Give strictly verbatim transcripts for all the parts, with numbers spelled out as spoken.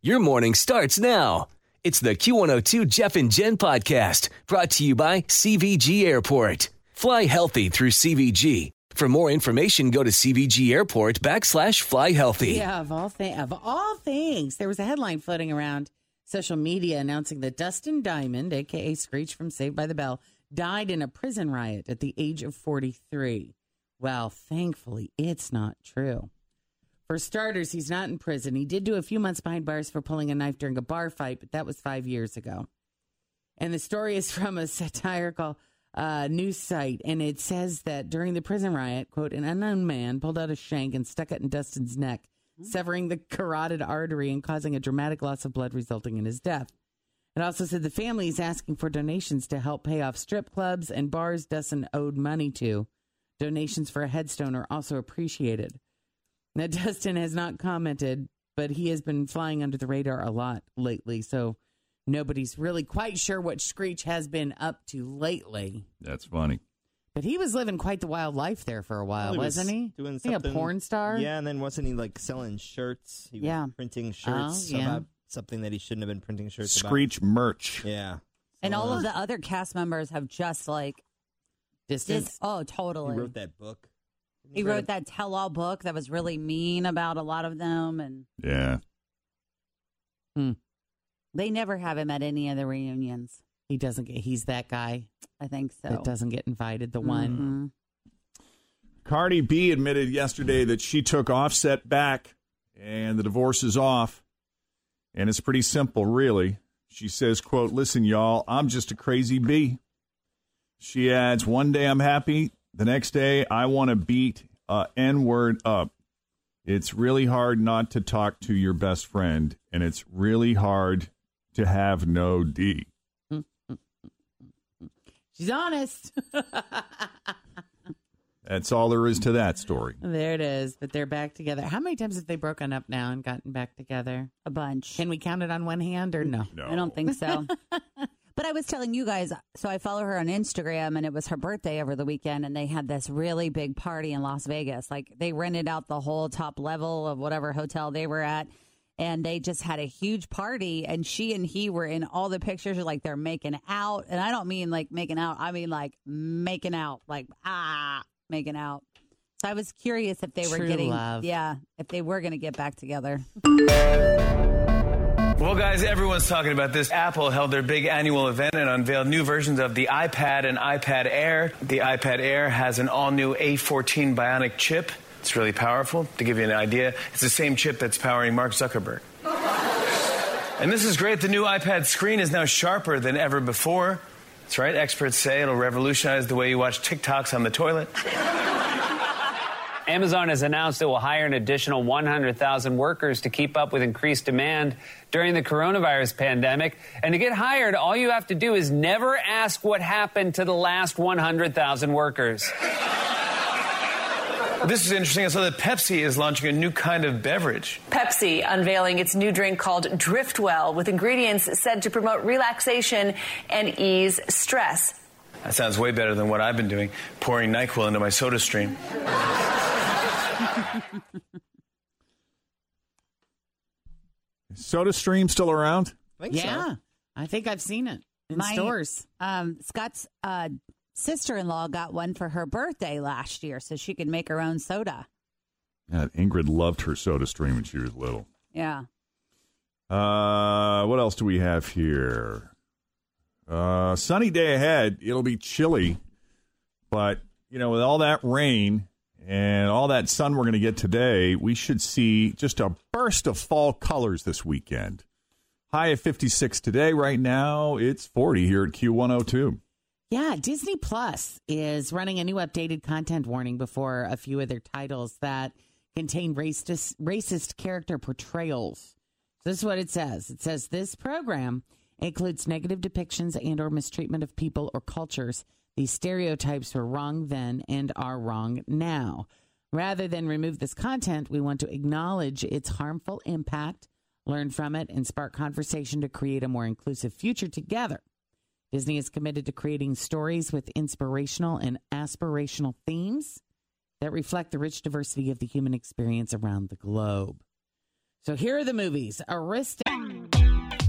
Your morning starts now. It's the Q one oh two Jeff and Jen podcast, brought to you by C V G Airport. Fly healthy through C V G. For more information, go to C V G Airport backslash fly healthy. Yeah, of all, thi- of all things, there was a headline floating around social media announcing that Dustin Diamond, a k a. Screech from Saved by the Bell, died in a prison riot at the age of forty-three. Well, thankfully, it's not true. For starters, he's not in prison. He did do a few months behind bars for pulling a knife during a bar fight, but that was five years ago. And the story is from a satirical uh, news site, and it says that during the prison riot, quote, an unknown man pulled out a shank and stuck it in Dustin's neck, severing the carotid artery and causing a dramatic loss of blood, resulting in his death. It also said the family is asking for donations to help pay off strip clubs and bars Dustin owed money to. Donations for a headstone are also appreciated. Now, Dustin has not commented, but he has been flying under the radar a lot lately, so nobody's really quite sure what Screech has been up to lately. That's funny. But he was living quite the wild life there for a while, well, he wasn't was he? Doing was something, he a porn star? Yeah, and then wasn't he, like, selling shirts? He yeah. was printing shirts oh, yeah. about something that he shouldn't have been printing shirts Screech about. Screech merch. Yeah. So and all of the other cast members have just, like... Distance? Dis- oh, totally. He wrote that book. He wrote that tell-all book that was really mean about a lot of them. And yeah. Hmm. They never have him at any of the reunions. He doesn't get, he's that guy. I think so. That doesn't get invited, the mm-hmm. one. Cardi B admitted yesterday that she took Offset back and the divorce is off. And it's pretty simple, really. She says, quote, listen, y'all, I'm just a crazy bee. She adds, one day I'm happy. The next day, I want to beat uh, N-word up. It's really hard not to talk to your best friend, and it's really hard to have no D. She's honest. That's all there is to that story. There it is, but they're back together. How many times have they broken up now and gotten back together? A bunch. Can we count it on one hand or no? No. I don't think so. But I was telling you guys, so I follow her on Instagram, and it was her birthday over the weekend, and they had this really big party in Las Vegas. Like, they rented out the whole top level of whatever hotel they were at, and they just had a huge party, and she and he were in all the pictures. Like, they're making out, and I don't mean, like, making out. I mean, like, making out, like, ah, making out. So I was curious if they True were getting, love. yeah, if they were going to get back together. Well, guys, everyone's talking about this. Apple held their big annual event and unveiled new versions of the iPad and iPad Air. The iPad Air has an all-new A fourteen Bionic chip. It's really powerful. To give you an idea, it's the same chip that's powering Mark Zuckerberg. And this is great. The new iPad screen is now sharper than ever before. That's right. Experts say it'll revolutionize the way you watch TikToks on the toilet. Amazon has announced it will hire an additional one hundred thousand workers to keep up with increased demand during the coronavirus pandemic. And to get hired, all you have to do is never ask what happened to the last one hundred thousand workers. This is interesting. I saw that Pepsi is launching a new kind of beverage. Pepsi unveiling its new drink called Driftwell, with ingredients said to promote relaxation and ease stress. That sounds way better than what I've been doing, pouring NyQuil into my SodaStream. SodaStream still around? I think yeah, so. I think I've seen it in my, stores. Um, Scott's uh, sister-in-law got one for her birthday last year, so she could make her own soda. Yeah, Ingrid loved her SodaStream when she was little. Yeah. Uh, what else do we have here? Uh, sunny day ahead. It'll be chilly, but you know, with all that rain and all that sun we're going to get today, we should see just a burst of fall colors this weekend. High of fifty-six today. Right now, it's forty here at Q one oh two. Yeah, Disney Plus is running a new updated content warning before a few of their titles that contain racist, racist character portrayals. So this is what it says. It says, this program includes negative depictions and or mistreatment of people or cultures. These stereotypes were wrong then and are wrong now. Rather than remove this content, we want to acknowledge its harmful impact, learn from it, and spark conversation to create a more inclusive future together. Disney is committed to creating stories with inspirational and aspirational themes that reflect the rich diversity of the human experience around the globe. So here are the movies. Arista.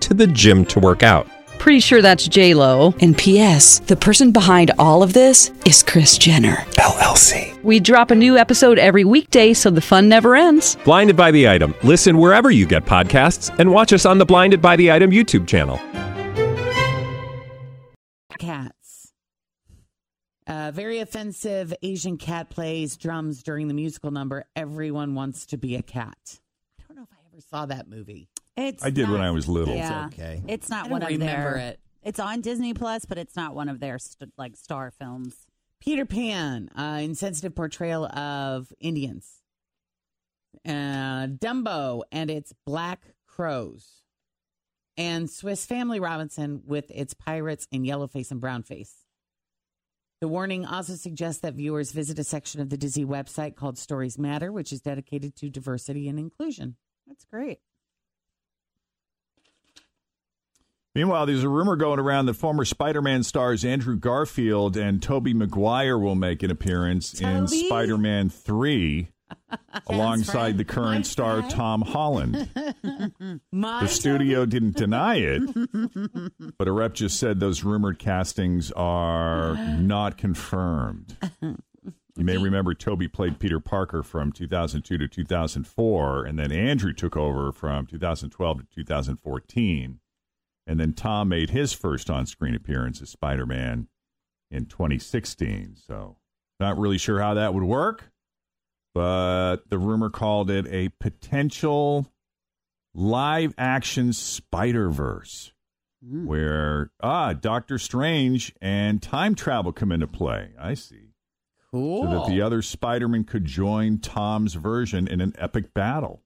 to the gym to work out. Pretty sure that's J Lo. And P S the person behind all of this is Kris Jenner, L L C. We drop a new episode every weekday so the fun never ends. Blinded by the Item. Listen wherever you get podcasts and watch us on the Blinded by the Item YouTube channel. Cats. A very offensive Asian cat plays drums during the musical number Everyone Wants to Be a Cat. I don't know if I ever saw that movie. It's I did not, when I was little. Yeah, it's okay. It's not I one of remember their, it. It's on Disney Plus, but it's not one of their st- like star films. Peter Pan, uh, insensitive portrayal of Indians. Uh, Dumbo and its black crows, and Swiss Family Robinson with its pirates in yellowface and brownface. The warning also suggests that viewers visit a section of the Disney website called Stories Matter, which is dedicated to diversity and inclusion. That's great. Meanwhile, there's a rumor going around that former Spider-Man stars Andrew Garfield and Tobey Maguire will make an appearance Toby. in Spider-Man three alongside the current My star friend. Tom Holland. My the studio Toby. didn't deny it, but a rep just said those rumored castings are not confirmed. You may remember Tobey played Peter Parker from two thousand two to two thousand four, and then Andrew took over from two thousand twelve to two thousand fourteen. And then Tom made his first on-screen appearance as Spider-Man in twenty sixteen. So not really sure how that would work, but the rumor called it a potential live-action Spider-Verse mm. where ah, Doctor Strange and time travel come into play. I see. Cool. So that the other Spider-Man could join Tom's version in an epic battle.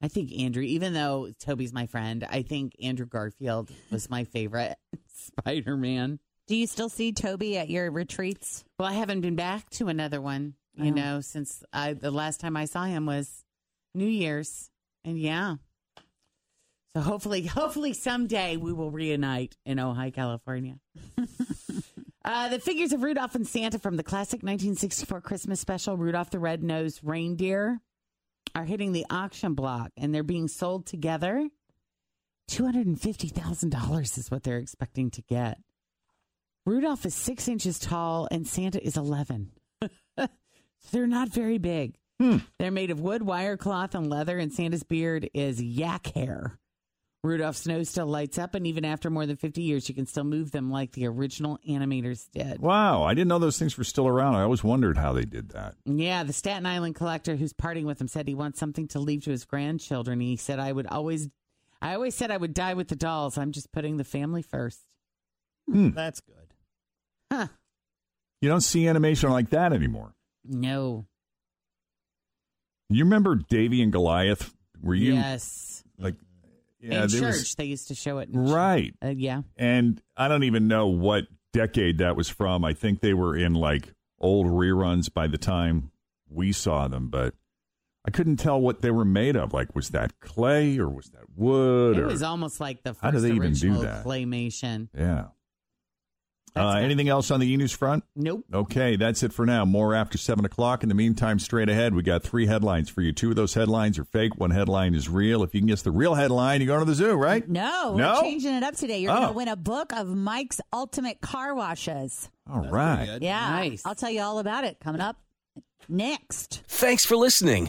I think Andrew, even though Toby's my friend, I think Andrew Garfield was my favorite Spider-Man. Do you still see Toby at your retreats? Well, I haven't been back to another one, you oh. know, since I, the last time I saw him was New Year's. And yeah. So hopefully, hopefully someday we will reunite in Ojai, California. uh, the figures of Rudolph and Santa from the classic nineteen sixty-four Christmas special, Rudolph the Red-Nosed Reindeer, are hitting the auction block, and they're being sold together. two hundred fifty thousand dollars is what they're expecting to get. Rudolph is six inches tall, and Santa is eleven. So they're not very big. Hmm. They're made of wood, wire, cloth, and leather, and Santa's beard is yak hair. Rudolph's nose still lights up, and even after more than fifty years, you can still move them like the original animators did. Wow, I didn't know those things were still around. I always wondered how they did that. Yeah, the Staten Island collector who's parting with him said he wants something to leave to his grandchildren. He said, I would always, I always said I would die with the dolls. I'm just putting the family first. Hmm. That's good. Huh. You don't see animation like that anymore. No. You remember Davy and Goliath? Were you? Yes. Like... Yeah, in church, was, they used to show it. In right. Uh, yeah. And I don't even know what decade that was from. I think they were in, like, old reruns by the time we saw them. But I I couldn't tell what they were made of. Like, was that clay or was that wood? It or, was almost like the first how do they even do that? Claymation. Yeah. Uh, anything else on the e-news front? Nope. Okay, that's it for now. More after seven o'clock. In the meantime, straight ahead, we got three headlines for you. Two of those headlines are fake. One headline is real. If you can guess the real headline, you go to the zoo, right? No. No? We're changing it up today. You're oh. going to win a book of Mike's Ultimate Car Washes. All that's right. Yeah. Nice. I'll tell you all about it coming up next. Thanks for listening